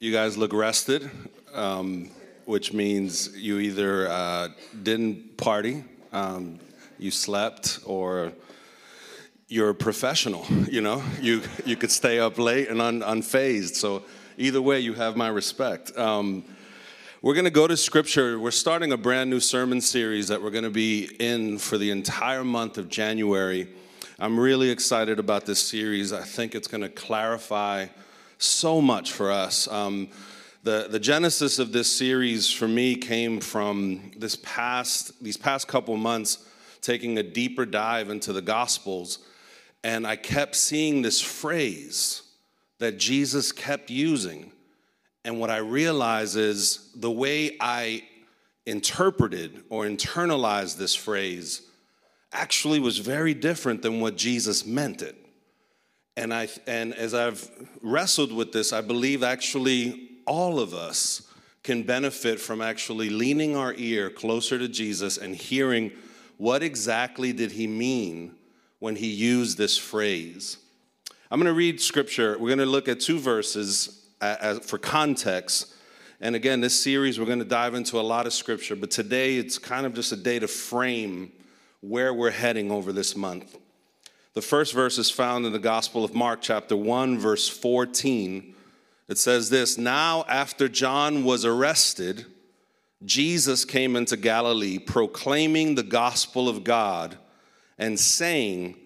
You guys look rested, which means you either didn't party, you slept, or you're a professional, you know? You could stay up late and unfazed, so either way, you have my respect. We're going to go to Scripture. We're starting a brand new sermon series that we're going to be in for the entire month of January. I'm really excited about this series. I think it's going to clarify so much for us. The genesis of this series for me came from these past couple months taking a deeper dive into the Gospels, and I kept seeing this phrase that Jesus kept using. And what I realize is the way I interpreted or internalized this phrase actually was very different than what Jesus meant it. And as I've wrestled with this, I believe actually all of us can benefit from actually leaning our ear closer to Jesus and hearing what exactly did he mean when he used this phrase. I'm going to read Scripture. We're going to look at two verses for context. And again, this series, we're going to dive into a lot of Scripture. But today, it's kind of just a day to frame where we're heading over this month. The first verse is found in the Gospel of Mark, chapter 1, verse 14. It says this, "Now after John was arrested, Jesus came into Galilee, proclaiming the gospel of God and saying,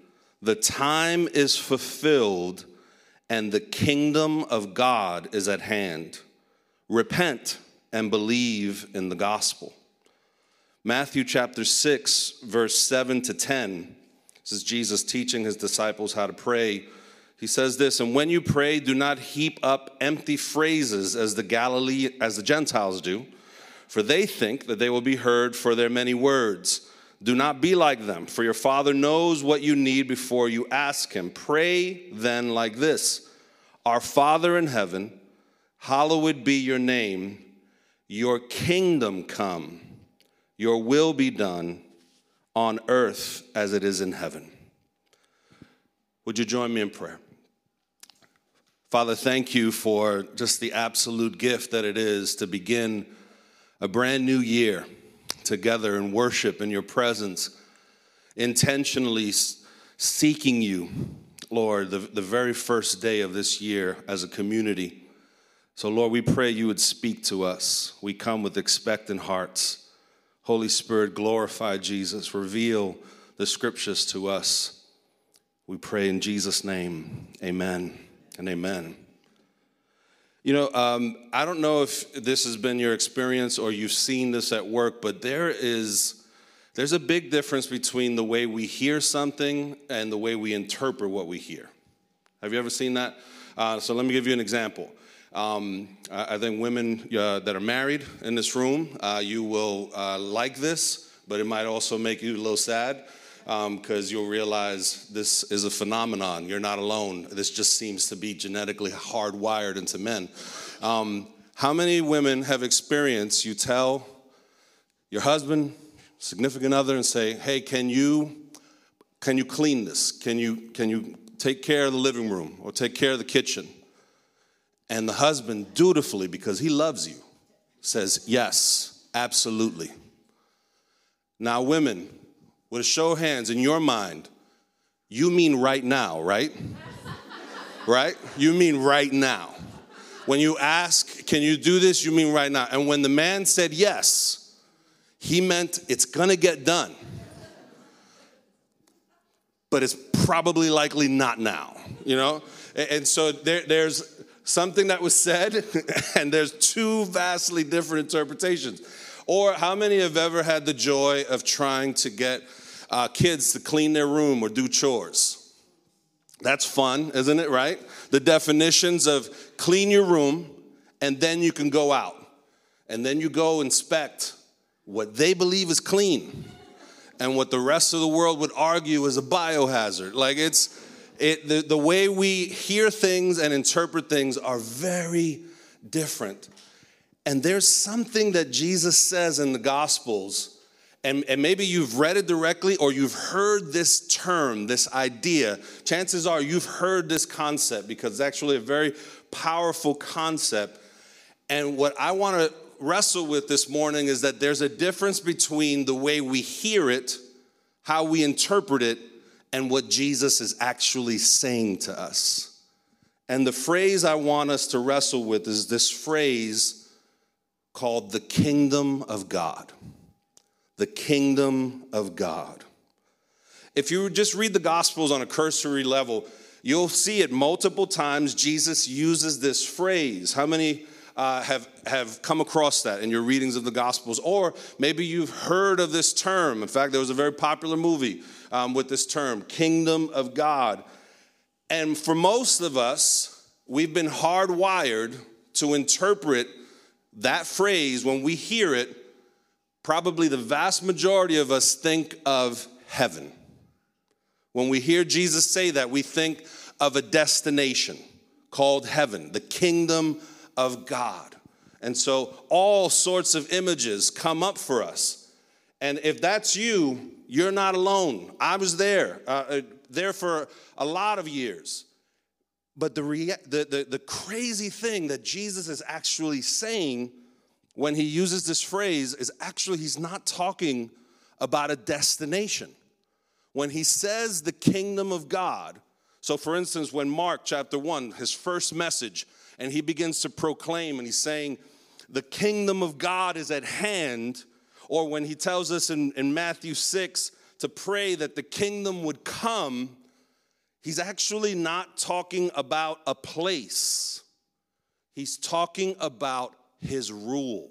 'The time is fulfilled and the kingdom of God is at hand. Repent and believe in the gospel.'" Matthew chapter 6, verse 7 to 10. This is Jesus teaching his disciples how to pray. He says this, "And when you pray, do not heap up empty phrases as the Gentiles do, for they think that they will be heard for their many words. Do not be like them, for your Father knows what you need before you ask him. Pray then like this, 'Our Father in heaven, hallowed be your name. Your kingdom come. Your will be done on earth as it is in heaven.'" Would you join me in prayer? Father, thank you for just the absolute gift that it is to begin a brand new year together in worship in your presence, intentionally seeking you, Lord, the very first day of this year as a community. So, Lord, we pray you would speak to us. We come with expectant hearts. Holy Spirit, glorify Jesus. Reveal the Scriptures to us. We pray in Jesus' name. Amen and amen. You know, I don't know if this has been your experience or you've seen this at work, but there's a big difference between the way we hear something and the way we interpret what we hear. Have you ever seen that? So let me give you an example. I think women that are married in this room, you will like this, but it might also make you a little sad because you'll realize this is a phenomenon. You're not alone. This just seems to be genetically hardwired into men. How many women have experienced you tell your husband, significant other, and say, "Hey, can you clean this? Can you take care of the living room or take care of the kitchen?" And the husband dutifully, because he loves you, says, "Yes, absolutely." Now, women, with a show of hands, in your mind, you mean right now, right? Right? You mean right now. When you ask, "Can you do this?" you mean right now. And when the man said yes, he meant it's going to get done. But it's probably likely not now, you know? And so there's something that was said, and there's two vastly different interpretations. Or how many have ever had the joy of trying to get kids to clean their room or do chores? That's fun, isn't it, right? The definitions of clean your room, and then you can go out. And then you go inspect what they believe is clean and what the rest of the world would argue is a biohazard. Like the way we hear things and interpret things are very different. And there's something that Jesus says in the Gospels, and maybe you've read it directly or you've heard this term, this idea. Chances are you've heard this concept because it's actually a very powerful concept. And what I want to wrestle with this morning is that there's a difference between the way we hear it, how we interpret it, and what Jesus is actually saying to us. And the phrase I want us to wrestle with is this phrase called the kingdom of God. The kingdom of God. If you just read the Gospels on a cursory level, you'll see it multiple times. Jesus uses this phrase. How many have come across that in your readings of the Gospels? Or maybe you've heard of this term. In fact, there was a very popular movie with this term, Kingdom of God. And for most of us, we've been hardwired to interpret that phrase when we hear it. Probably the vast majority of us think of heaven. When we hear Jesus say that, we think of a destination called heaven, the kingdom of God. And so all sorts of images come up for us. And if that's you, you're not alone. I was there for a lot of years. But the crazy thing that Jesus is actually saying when he uses this phrase is actually he's not talking about a destination. When he says the kingdom of God, so for instance, when Mark chapter 1, his first message, and he begins to proclaim, and he's saying, the kingdom of God is at hand, or when he tells us in Matthew 6 to pray that the kingdom would come, he's actually not talking about a place. He's talking about his rule.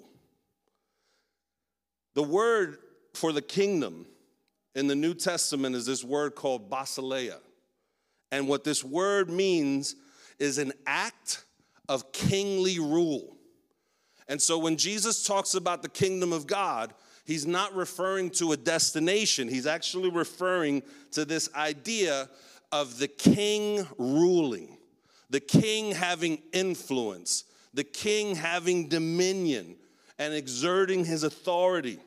The word for the kingdom in the New Testament is this word called basileia. And what this word means is an act of kingly rule. And so when Jesus talks about the kingdom of God, he's not referring to a destination. He's actually referring to this idea of the king ruling, the king having influence, the king having dominion and exerting his authority.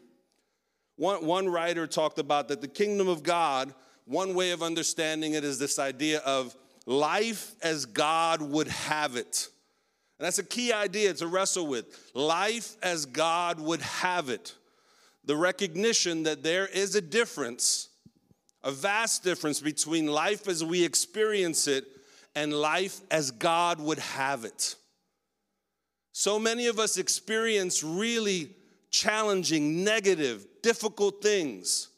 One writer talked about that the kingdom of God, one way of understanding it is this idea of life as God would have it. And that's a key idea to wrestle with. Life as God would have it. The recognition that there is a difference, a vast difference between life as we experience it and life as God would have it. So many of us experience really challenging, negative, difficult things,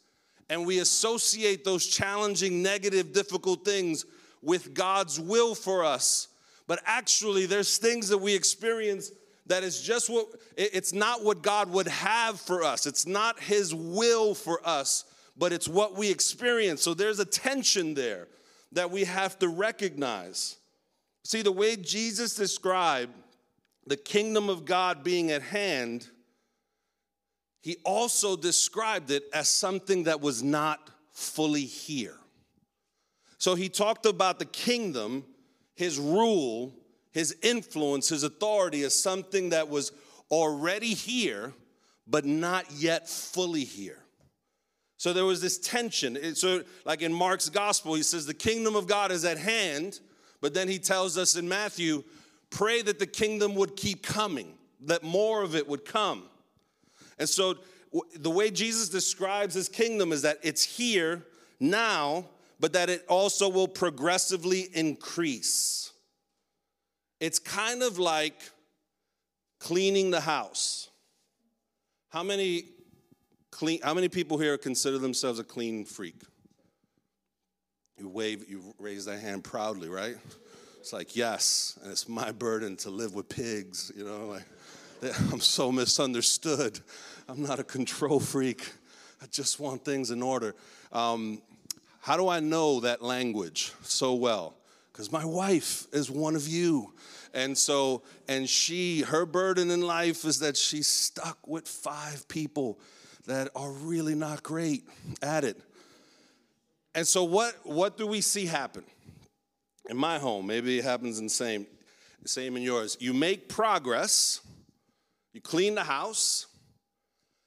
and we associate those challenging, negative, difficult things with God's will for us. But actually, there's things that we experience that is just it's not what God would have for us. It's not his will for us, but it's what we experience. So there's a tension there that we have to recognize. See, the way Jesus described the kingdom of God being at hand, he also described it as something that was not fully here. So he talked about the kingdom, his rule, his influence, his authority as something that was already here, but not yet fully here. So there was this tension. So like in Mark's gospel, he says the kingdom of God is at hand, but then he tells us in Matthew, pray that the kingdom would keep coming, that more of it would come. And so the way Jesus describes his kingdom is that it's here now, but that it also will progressively increase. It's kind of like cleaning the house. How many people here consider themselves a clean freak? You raise that hand proudly, right? It's like, yes, and it's my burden to live with pigs, you know, like I'm so misunderstood. I'm not a control freak. I just want things in order. How do I know that language so well? Because my wife is one of you. And her burden in life is that she's stuck with 5 people that are really not great at it. And so what do we see happen? In my home, maybe it happens in the same in yours. You make progress. You clean the house,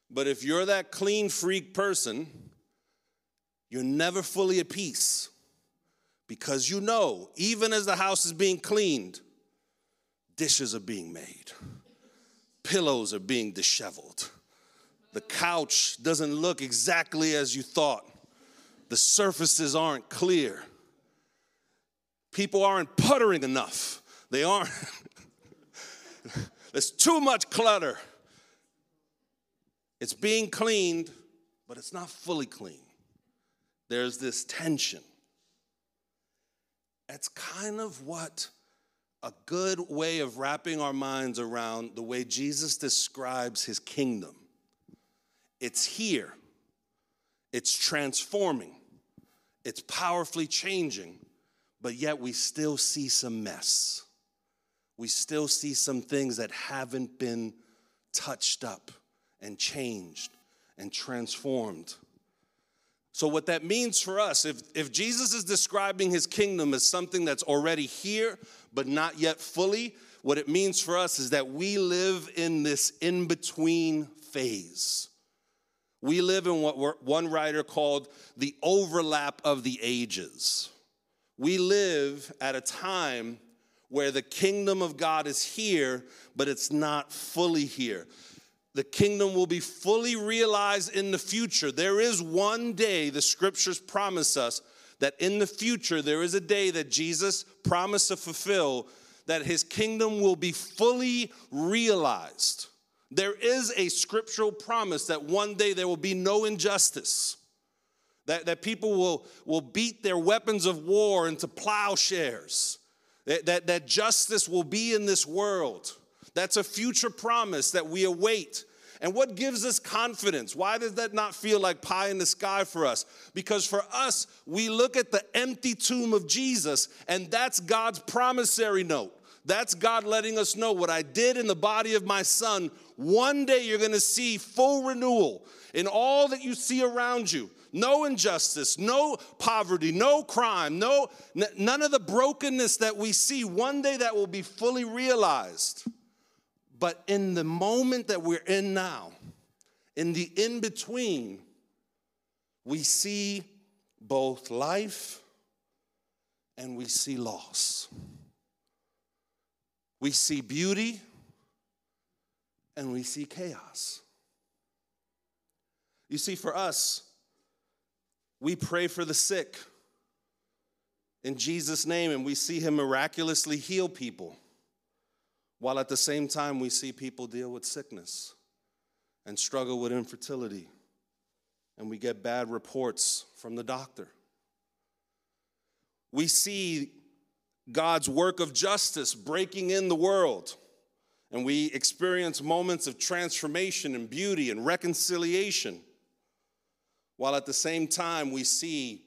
but if you're that clean freak person, you're never fully at peace because you know, even as the house is being cleaned, dishes are being made. Pillows are being disheveled. The couch doesn't look exactly as you thought. The surfaces aren't clear. People aren't puttering enough. They aren't. There's too much clutter. It's being cleaned, but it's not fully clean. There's this tension. That's kind of what a good way of wrapping our minds around the way Jesus describes his kingdom. It's here. It's transforming. It's powerfully changing. But yet we still see some mess. We still see some things that haven't been touched up and changed and transformed. So what that means for us, if Jesus is describing his kingdom as something that's already here but not yet fully, what it means for us is that we live in this in-between phase. We live in what one writer called the overlap of the ages. We live at a time where the kingdom of God is here, but it's not fully here. The kingdom will be fully realized in the future. There is one day, the scriptures promise us, that in the future there is a day that Jesus promised to fulfill, that his kingdom will be fully realized. There is a scriptural promise that one day there will be no injustice. That people will beat their weapons of war into plowshares. That justice will be in this world. That's a future promise that we await. And what gives us confidence? Why does that not feel like pie in the sky for us? Because for us, we look at the empty tomb of Jesus, and that's God's promissory note. That's God letting us know what I did in the body of my son. One day you're going to see full renewal in all that you see around you. No injustice, no poverty, no crime, none of the brokenness that we see. One day that will be fully realized. But in the moment that we're in now, in the in-between, we see both life and we see loss. We see beauty and we see chaos. You see, for us, we pray for the sick in Jesus' name, and we see him miraculously heal people, while at the same time we see people deal with sickness and struggle with infertility, and we get bad reports from the doctor. We see God's work of justice breaking in the world, and we experience moments of transformation and beauty and reconciliation, while at the same time we see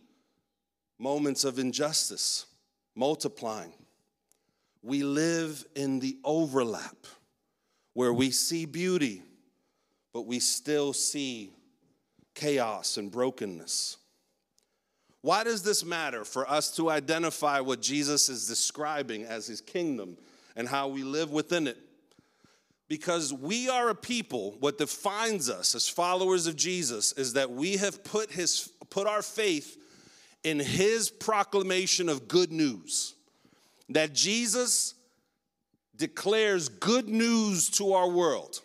moments of injustice multiplying. We live in the overlap where we see beauty, but we still see chaos and brokenness. Why does this matter for us to identify what Jesus is describing as his kingdom and how we live within it? Because we are a people, what defines us as followers of Jesus is that we have put our faith in his proclamation of good news. That Jesus declares good news to our world.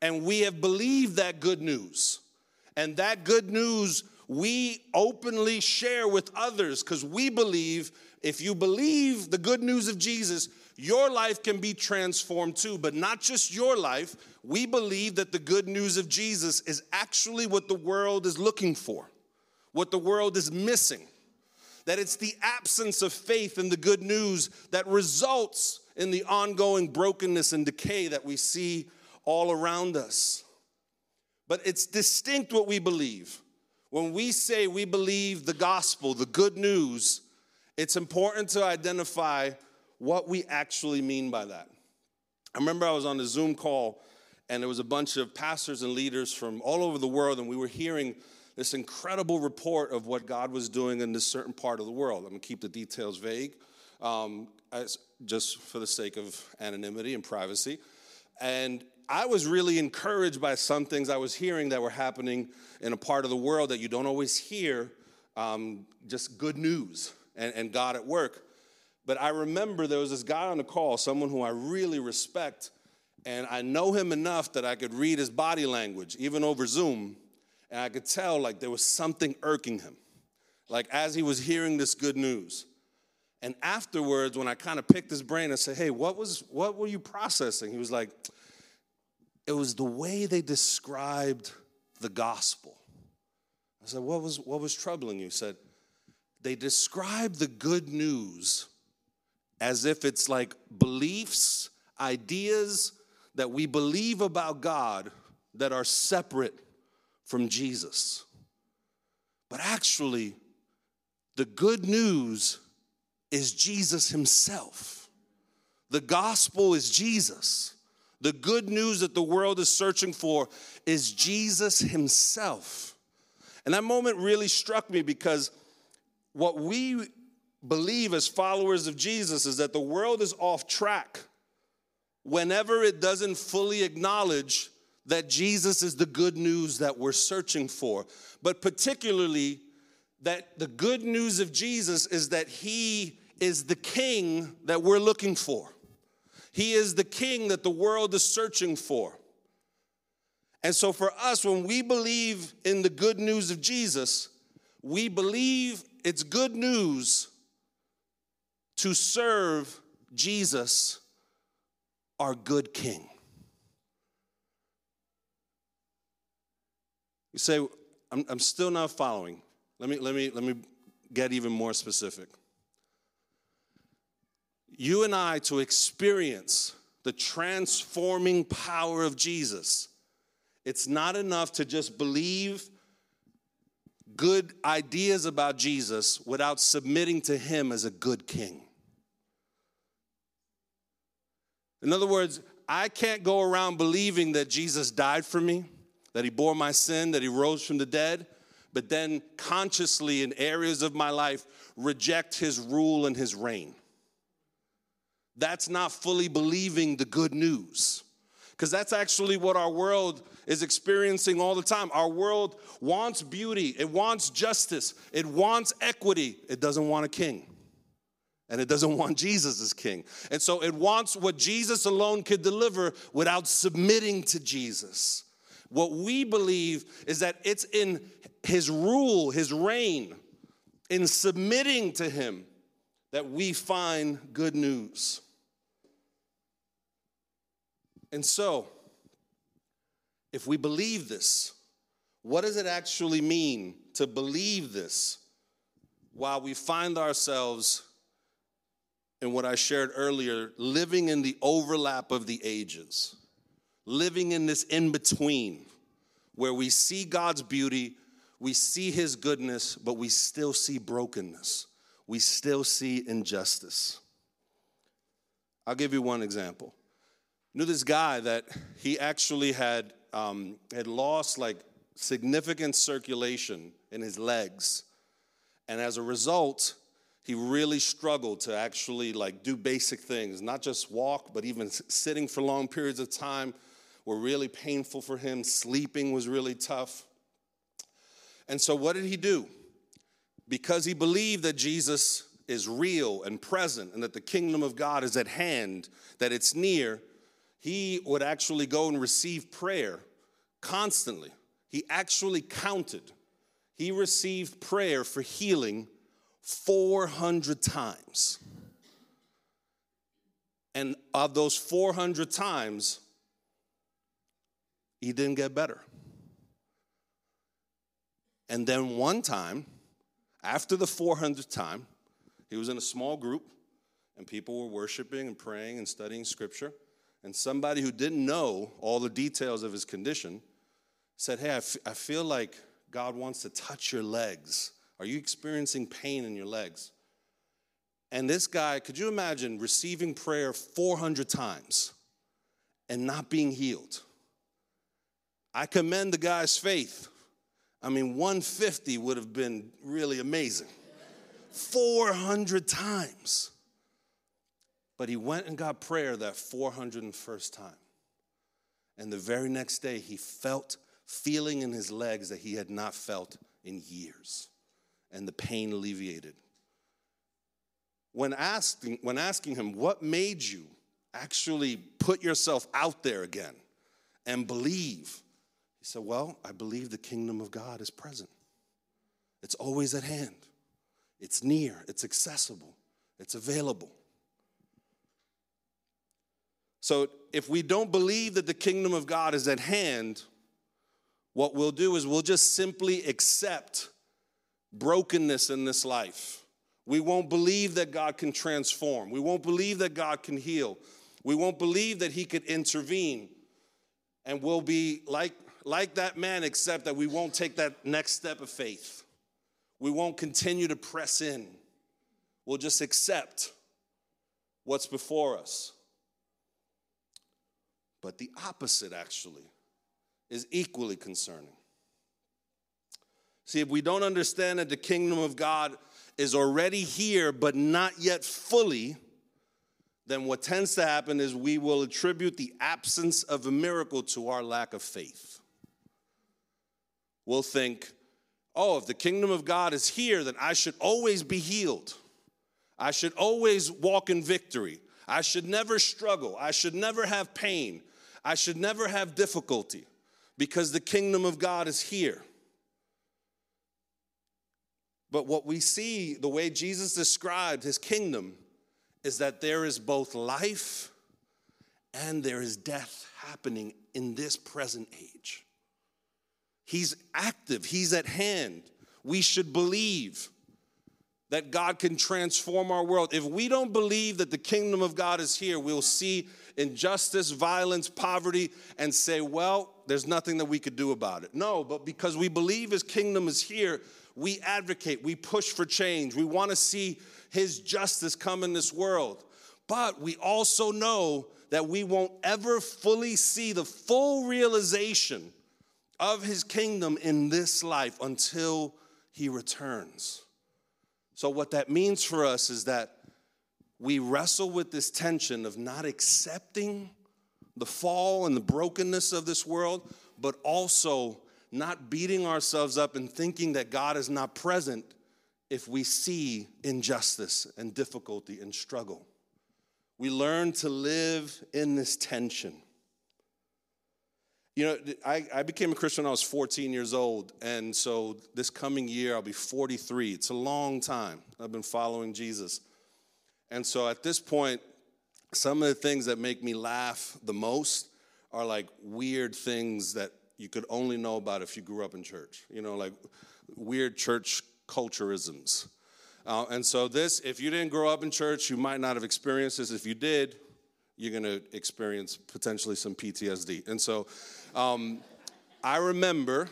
And we have believed that good news. And that good news we openly share with others because we believe if you believe the good news of Jesus, your life can be transformed too, but not just your life. We believe that the good news of Jesus is actually what the world is looking for, what the world is missing, that it's the absence of faith in the good news that results in the ongoing brokenness and decay that we see all around us. But it's distinct what we believe. When we say we believe the gospel, the good news, it's important to identify what we actually mean by that. I remember I was on a Zoom call, and there was a bunch of pastors and leaders from all over the world, and we were hearing this incredible report of what God was doing in this certain part of the world. I'm going to keep the details vague, just for the sake of anonymity and privacy. And I was really encouraged by some things I was hearing that were happening in a part of the world that you don't always hear, just good news and God at work. But I remember there was this guy on the call, someone who I really respect, And I know him enough that I could read his body language, even over Zoom, and I could tell like there was something irking him, like as he was hearing this good news. And afterwards, when I kind of picked his brain and said, hey, what were you processing? He was like, it was the way they described the gospel. I said, what was troubling you? He said, they describe the good news as if it's like beliefs, ideas that we believe about God that are separate from Jesus. But actually, the good news is Jesus himself. The gospel is Jesus. The good news that the world is searching for is Jesus himself. And that moment really struck me because what we believe as followers of Jesus is that the world is off track whenever it doesn't fully acknowledge that Jesus is the good news that we're searching for, but particularly that the good news of Jesus is that he is the king that we're looking for. He is the king that the world is searching for. And so for us, when we believe in the good news of Jesus, we believe it's good news to serve Jesus, our good king. You say, I'm still not following. Let me get even more specific. You and I, to experience the transforming power of Jesus, it's not enough to just believe good ideas about Jesus without submitting to him as a good king. In other words, I can't go around believing that Jesus died for me, that he bore my sin, that he rose from the dead, but then consciously in areas of my life reject his rule and his reign. That's not fully believing the good news. Because that's actually what our world is experiencing all the time. Our world wants beauty. It wants justice. It wants equity. It doesn't want a king. And it doesn't want Jesus as king. And so it wants what Jesus alone could deliver without submitting to Jesus. What we believe is that it's in his rule, his reign, in submitting to him, that we find good news. And so, if we believe this, what does it actually mean to believe this while we find ourselves in what I shared earlier, living in the overlap of the ages, living in this in-between where we see God's beauty, we see his goodness, but we still see brokenness. We still see injustice. I'll give you one example. I knew this guy that he actually had lost like significant circulation in his legs. And as a result, he really struggled to actually like do basic things, not just walk, but even sitting for long periods of time were really painful for him. Sleeping was really tough. And so what did he do? Because he believed that Jesus is real and present and that the kingdom of God is at hand, that it's near, he would actually go and receive prayer constantly. He actually counted. He received prayer for healing 400 times. And of those 400 times, he didn't get better. And then one time, after the 400th time, he was in a small group, and people were worshiping and praying and studying scripture, and somebody who didn't know all the details of his condition said, hey, I feel like God wants to touch your legs. Are you experiencing pain in your legs? And this guy, could you imagine receiving prayer 400 times and not being healed? I commend the guy's faith. I mean, 150 would have been really amazing. 400 times. But he went and got prayer that 401st time. And the very next day, he felt feeling in his legs that he had not felt in years. And the pain alleviated. When asking him, what made you Actually put yourself out there again and believe. He said, well, I believe the kingdom of God is present. It's always at hand. It's near. It's accessible. It's available. So if we don't believe that the kingdom of God is at hand, what we'll do is we'll just simply accept brokenness in this life. We won't believe that God can transform. We won't believe that God can heal. We won't believe that he could intervene. And we'll be like that man, except that we won't take that next step of faith. We won't continue to press in. We'll just accept what's before us. But the opposite, actually, is equally concerning. See, if we don't understand that the kingdom of God is already here but not yet fully, then what tends to happen is we will attribute the absence of a miracle to our lack of faith. We'll think, oh, if the kingdom of God is here, then I should always be healed. I should always walk in victory. I should never struggle. I should never have pain. I should never have difficulty because the kingdom of God is here. But what we see, the way Jesus described his kingdom, is that there is both life and there is death happening in this present age. He's active. He's at hand. We should believe that God can transform our world. If we don't believe that the kingdom of God is here, we'll see injustice, violence, poverty, and say, well, there's nothing that we could do about it. No, but because we believe his kingdom is here, we advocate, we push for change. We want to see his justice come in this world. But we also know that we won't ever fully see the full realization of his kingdom in this life until he returns. So what that means for us is that we wrestle with this tension of not accepting the fall and the brokenness of this world, but also not beating ourselves up and thinking that God is not present if we see injustice and difficulty and struggle. We learn to live in this tension. You know, I became a Christian when I was 14 years old, and so this coming year I'll be 43. It's a long time. I've been following Jesus. And so at this point, some of the things that make me laugh the most are like weird things that you could only know about if you grew up in church, you know, like weird church culturisms. And so this, if you didn't grow up in church, you might not have experienced this. If you did, you're going to experience potentially some PTSD. And so I remember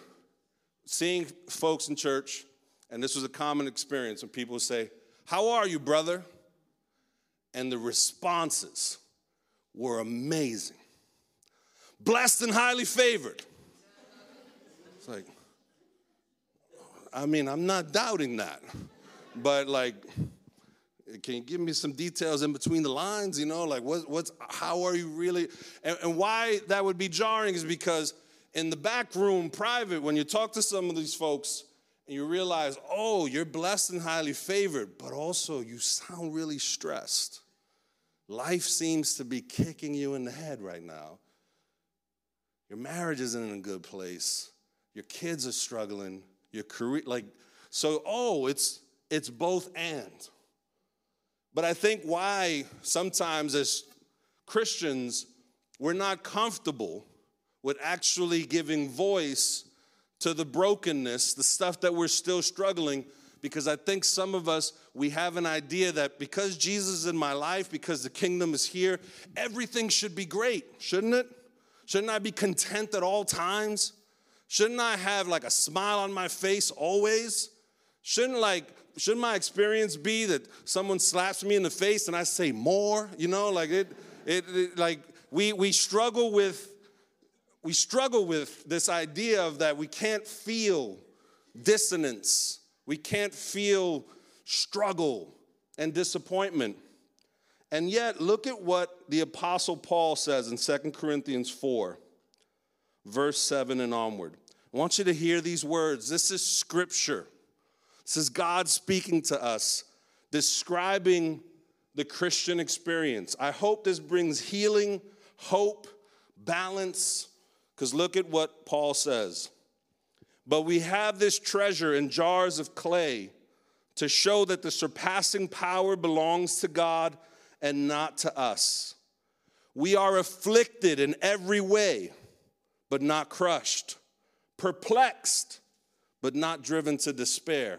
seeing folks in church, and this was a common experience when people would say, how are you, brother? And the responses were amazing. Blessed and highly favored. It's like, I mean, I'm not doubting that. But like, can you give me some details in between the lines? You know, like how are you really? And why that would be jarring is because in the back room, private, when you talk to some of these folks and you realize, oh, you're blessed and highly favored, but also you sound really stressed. Life seems to be kicking you in the head right now. Your marriage isn't in a good place. Your kids are struggling. Your career, it's both and. But I think why sometimes as Christians, we're not comfortable with actually giving voice to the brokenness, the stuff that we're still struggling, because I think some of us, we have an idea that because Jesus is in my life, because the kingdom is here, everything should be great, shouldn't it? Shouldn't I be content at all times? Shouldn't I have like a smile on my face always? Shouldn't my experience be that someone slaps me in the face and I say more? You know, like we struggle with this idea of that we can't feel dissonance. We can't feel struggle and disappointment. And yet, look at what the Apostle Paul says in 2 Corinthians 4, verse 7 and onward. I want you to hear these words. This is Scripture. This is God speaking to us, describing the Christian experience. I hope this brings healing, hope, balance, because look at what Paul says. But we have this treasure in jars of clay to show that the surpassing power belongs to God and not to us. We are afflicted in every way, but not crushed, perplexed, but not driven to despair,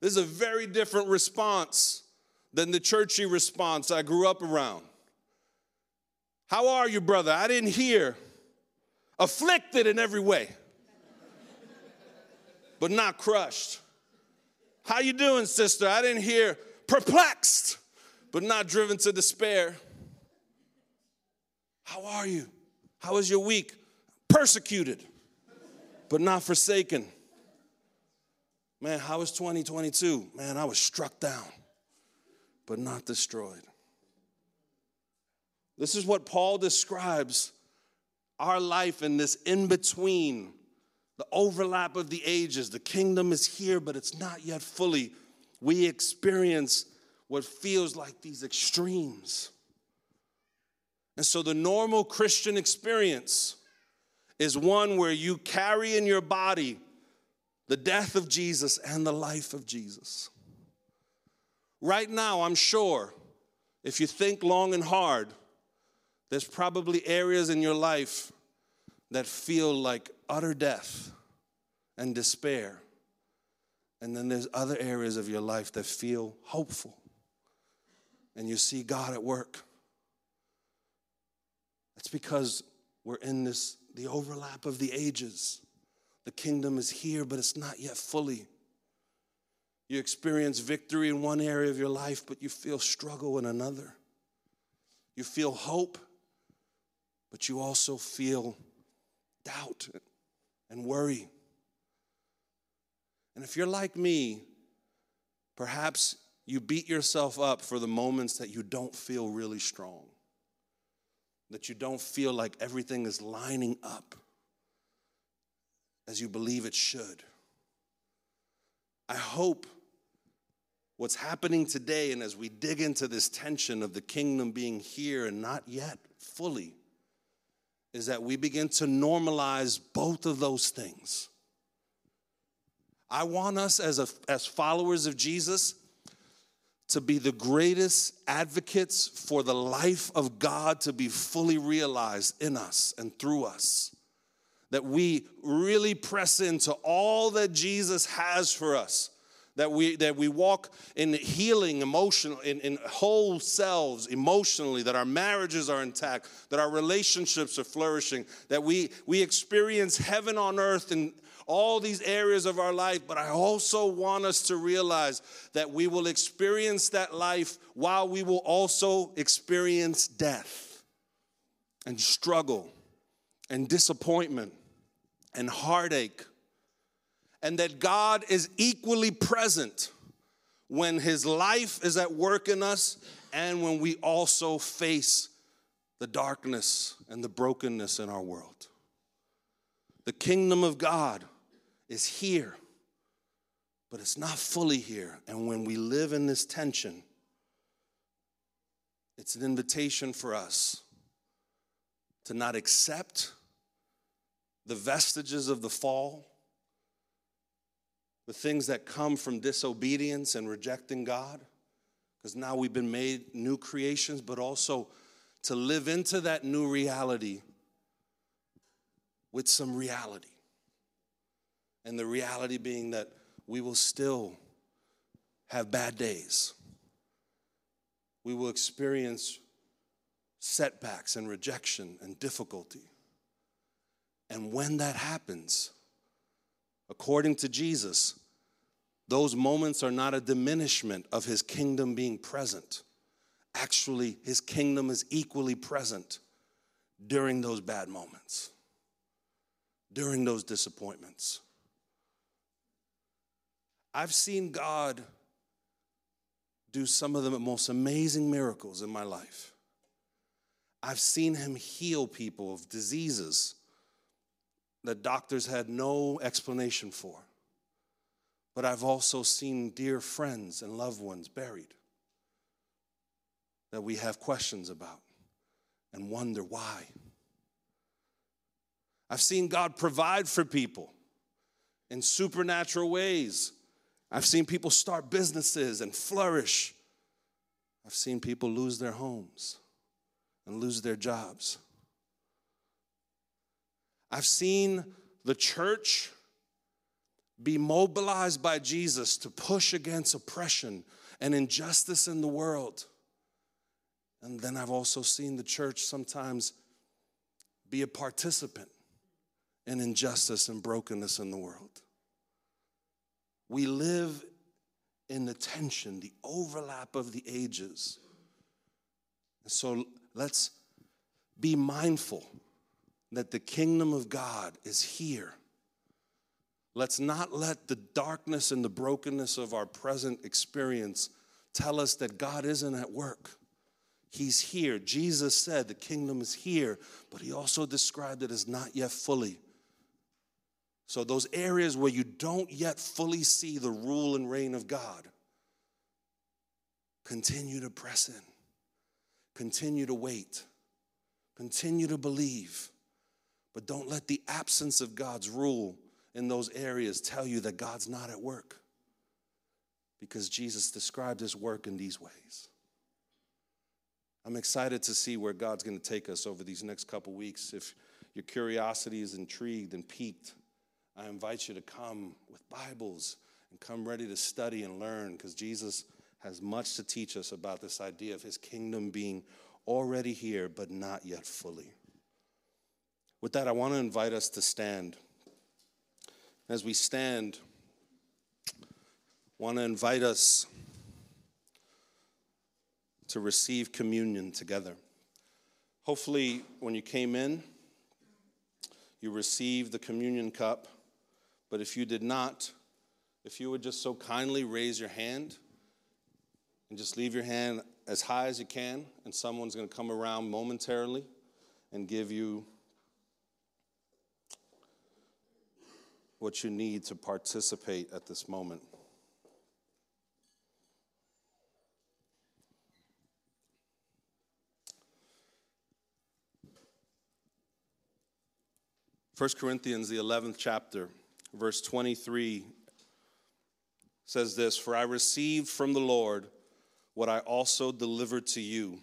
This is a very different response than the churchy response I grew up around. How are you, brother? I didn't hear. Afflicted in every way, but not crushed. How you doing, sister? I didn't hear. Perplexed, but not driven to despair. How are you? How was your week? Persecuted, but not forsaken. Man, how was 2022? Man, I was struck down, but not destroyed. This is what Paul describes our life in this in-between. The overlap of the ages, the kingdom is here, but it's not yet fully. We experience what feels like these extremes. And so the normal Christian experience is one where you carry in your body the death of Jesus and the life of Jesus. Right now, I'm sure, if you think long and hard, there's probably areas in your life that feel like utter death and despair. And then there's other areas of your life that feel hopeful. And you see God at work. That's because we're in the overlap of the ages. The kingdom is here, but it's not yet fully. You experience victory in one area of your life, but you feel struggle in another. You feel hope, but you also feel doubt and worry. And if you're like me, perhaps you beat yourself up for the moments that you don't feel really strong, that you don't feel like everything is lining up as you believe it should. I hope what's happening today, and as we dig into this tension of the kingdom being here and not yet fully, is that we begin to normalize both of those things. I want us as followers of Jesus to be the greatest advocates for the life of God to be fully realized in us and through us. That we really press into all that Jesus has for us. That we walk in healing, emotional, in whole selves emotionally, that our marriages are intact, that our relationships are flourishing, that we experience heaven on earth in all these areas of our life. But I also want us to realize that we will experience that life while we will also experience death and struggle and disappointment and heartache. And that God is equally present when his life is at work in us and when we also face the darkness and the brokenness in our world. The kingdom of God is here, but it's not fully here. And when we live in this tension, it's an invitation for us to not accept the vestiges of the fall, the things that come from disobedience and rejecting God, because now we've been made new creations, but also to live into that new reality with some reality. And the reality being that we will still have bad days. We will experience setbacks and rejection and difficulty. And when that happens, according to Jesus, those moments are not a diminishment of his kingdom being present. actually his kingdom is equally present during those bad moments, during those disappointments. I've seen God do some of the most amazing miracles in my life. I've seen him heal people of diseases that doctors had no explanation for. But I've also seen dear friends and loved ones buried that we have questions about and wonder why. I've seen God provide for people in supernatural ways. I've seen people start businesses and flourish. I've seen people lose their homes and lose their jobs. I've seen the church be mobilized by Jesus to push against oppression and injustice in the world. And then I've also seen the church sometimes be a participant in injustice and brokenness in the world. We live in the tension, the overlap of the ages. And so let's be mindful that the kingdom of God is here. Let's not let the darkness and the brokenness of our present experience tell us that God isn't at work. He's here. Jesus said the kingdom is here, but he also described it as not yet fully. So those areas where you don't yet fully see the rule and reign of God, continue to press in. Continue to wait. Continue to believe. But don't let the absence of God's rule in those areas tell you that God's not at work, because Jesus described his work in these ways. I'm excited to see where God's going to take us over these next couple weeks. If your curiosity is intrigued and piqued, I invite you to come with Bibles and come ready to study and learn, because Jesus has much to teach us about this idea of his kingdom being already here but not yet fully. With that, I want to invite us to stand. As we stand, I want to invite us to receive communion together. Hopefully, when you came in, you received the communion cup. But if you did not, if you would just so kindly raise your hand and just leave your hand as high as you can, and someone's going to come around momentarily and give you what you need to participate at this moment. First Corinthians, the 11th chapter, verse 23 says this: "For I received from the Lord what I also delivered to you,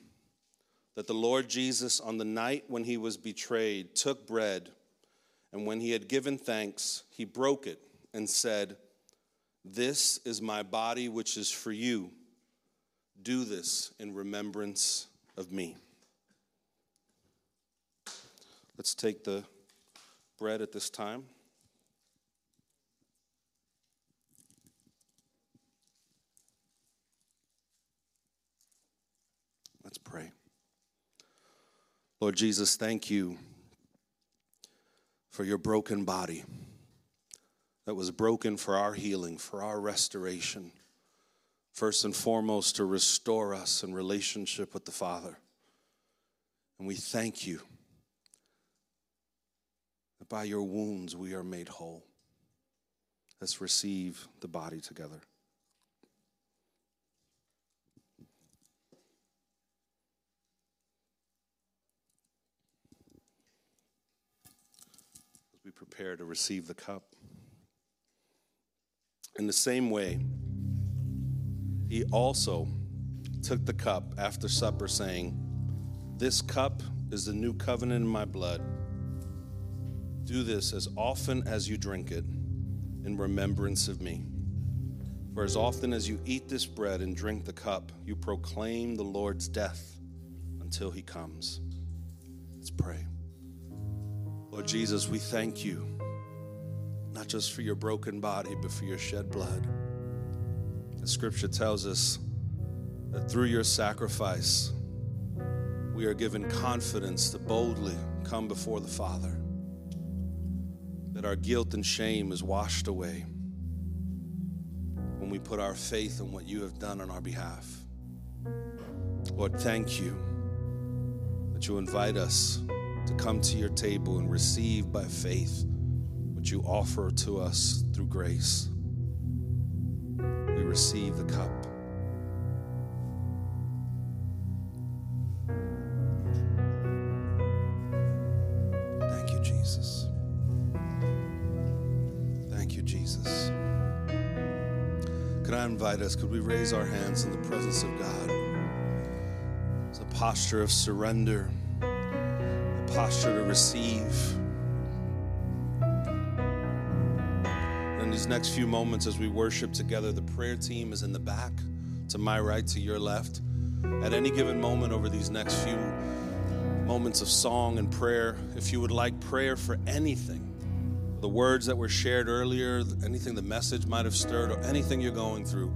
that the Lord Jesus, on the night when he was betrayed, took bread, and when he had given thanks, he broke it and said, 'This is my body, which is for you. Do this in remembrance of me.'" Let's take the bread at this time. Let's pray. Lord Jesus, thank you for your broken body that was broken for our healing, for our restoration, first and foremost to restore us in relationship with the Father. And we thank you that by your wounds we are made whole. Let's receive the body together. Prepare to receive the cup. In the same way, he also took the cup after supper, saying, "This cup is the new covenant in my blood. Do this as often as you drink it in remembrance of me. For as often as you eat this bread and drink the cup, you proclaim the Lord's death until he comes." Let's pray. Lord Jesus, we thank you, not just for your broken body, but for your shed blood. The scripture tells us that through your sacrifice, we are given confidence to boldly come before the Father, that our guilt and shame is washed away when we put our faith in what you have done on our behalf. Lord, thank you that you invite us to come to your table and receive by faith what you offer to us through grace. We receive the cup. Thank you, Jesus. Thank you, Jesus. Could I invite us, could we raise our hands in the presence of God? It's a posture of surrender, a posture to receive. In these next few moments as we worship together, the prayer team is in the back, to my right, to your left. At any given moment over these next few moments of song and prayer, if you would like prayer for anything, the words that were shared earlier, anything the message might have stirred, or anything you're going through,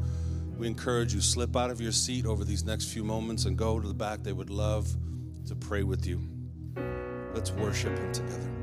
we encourage you, slip out of your seat over these next few moments and go to the back. They would love to pray with you. Let's worship him together.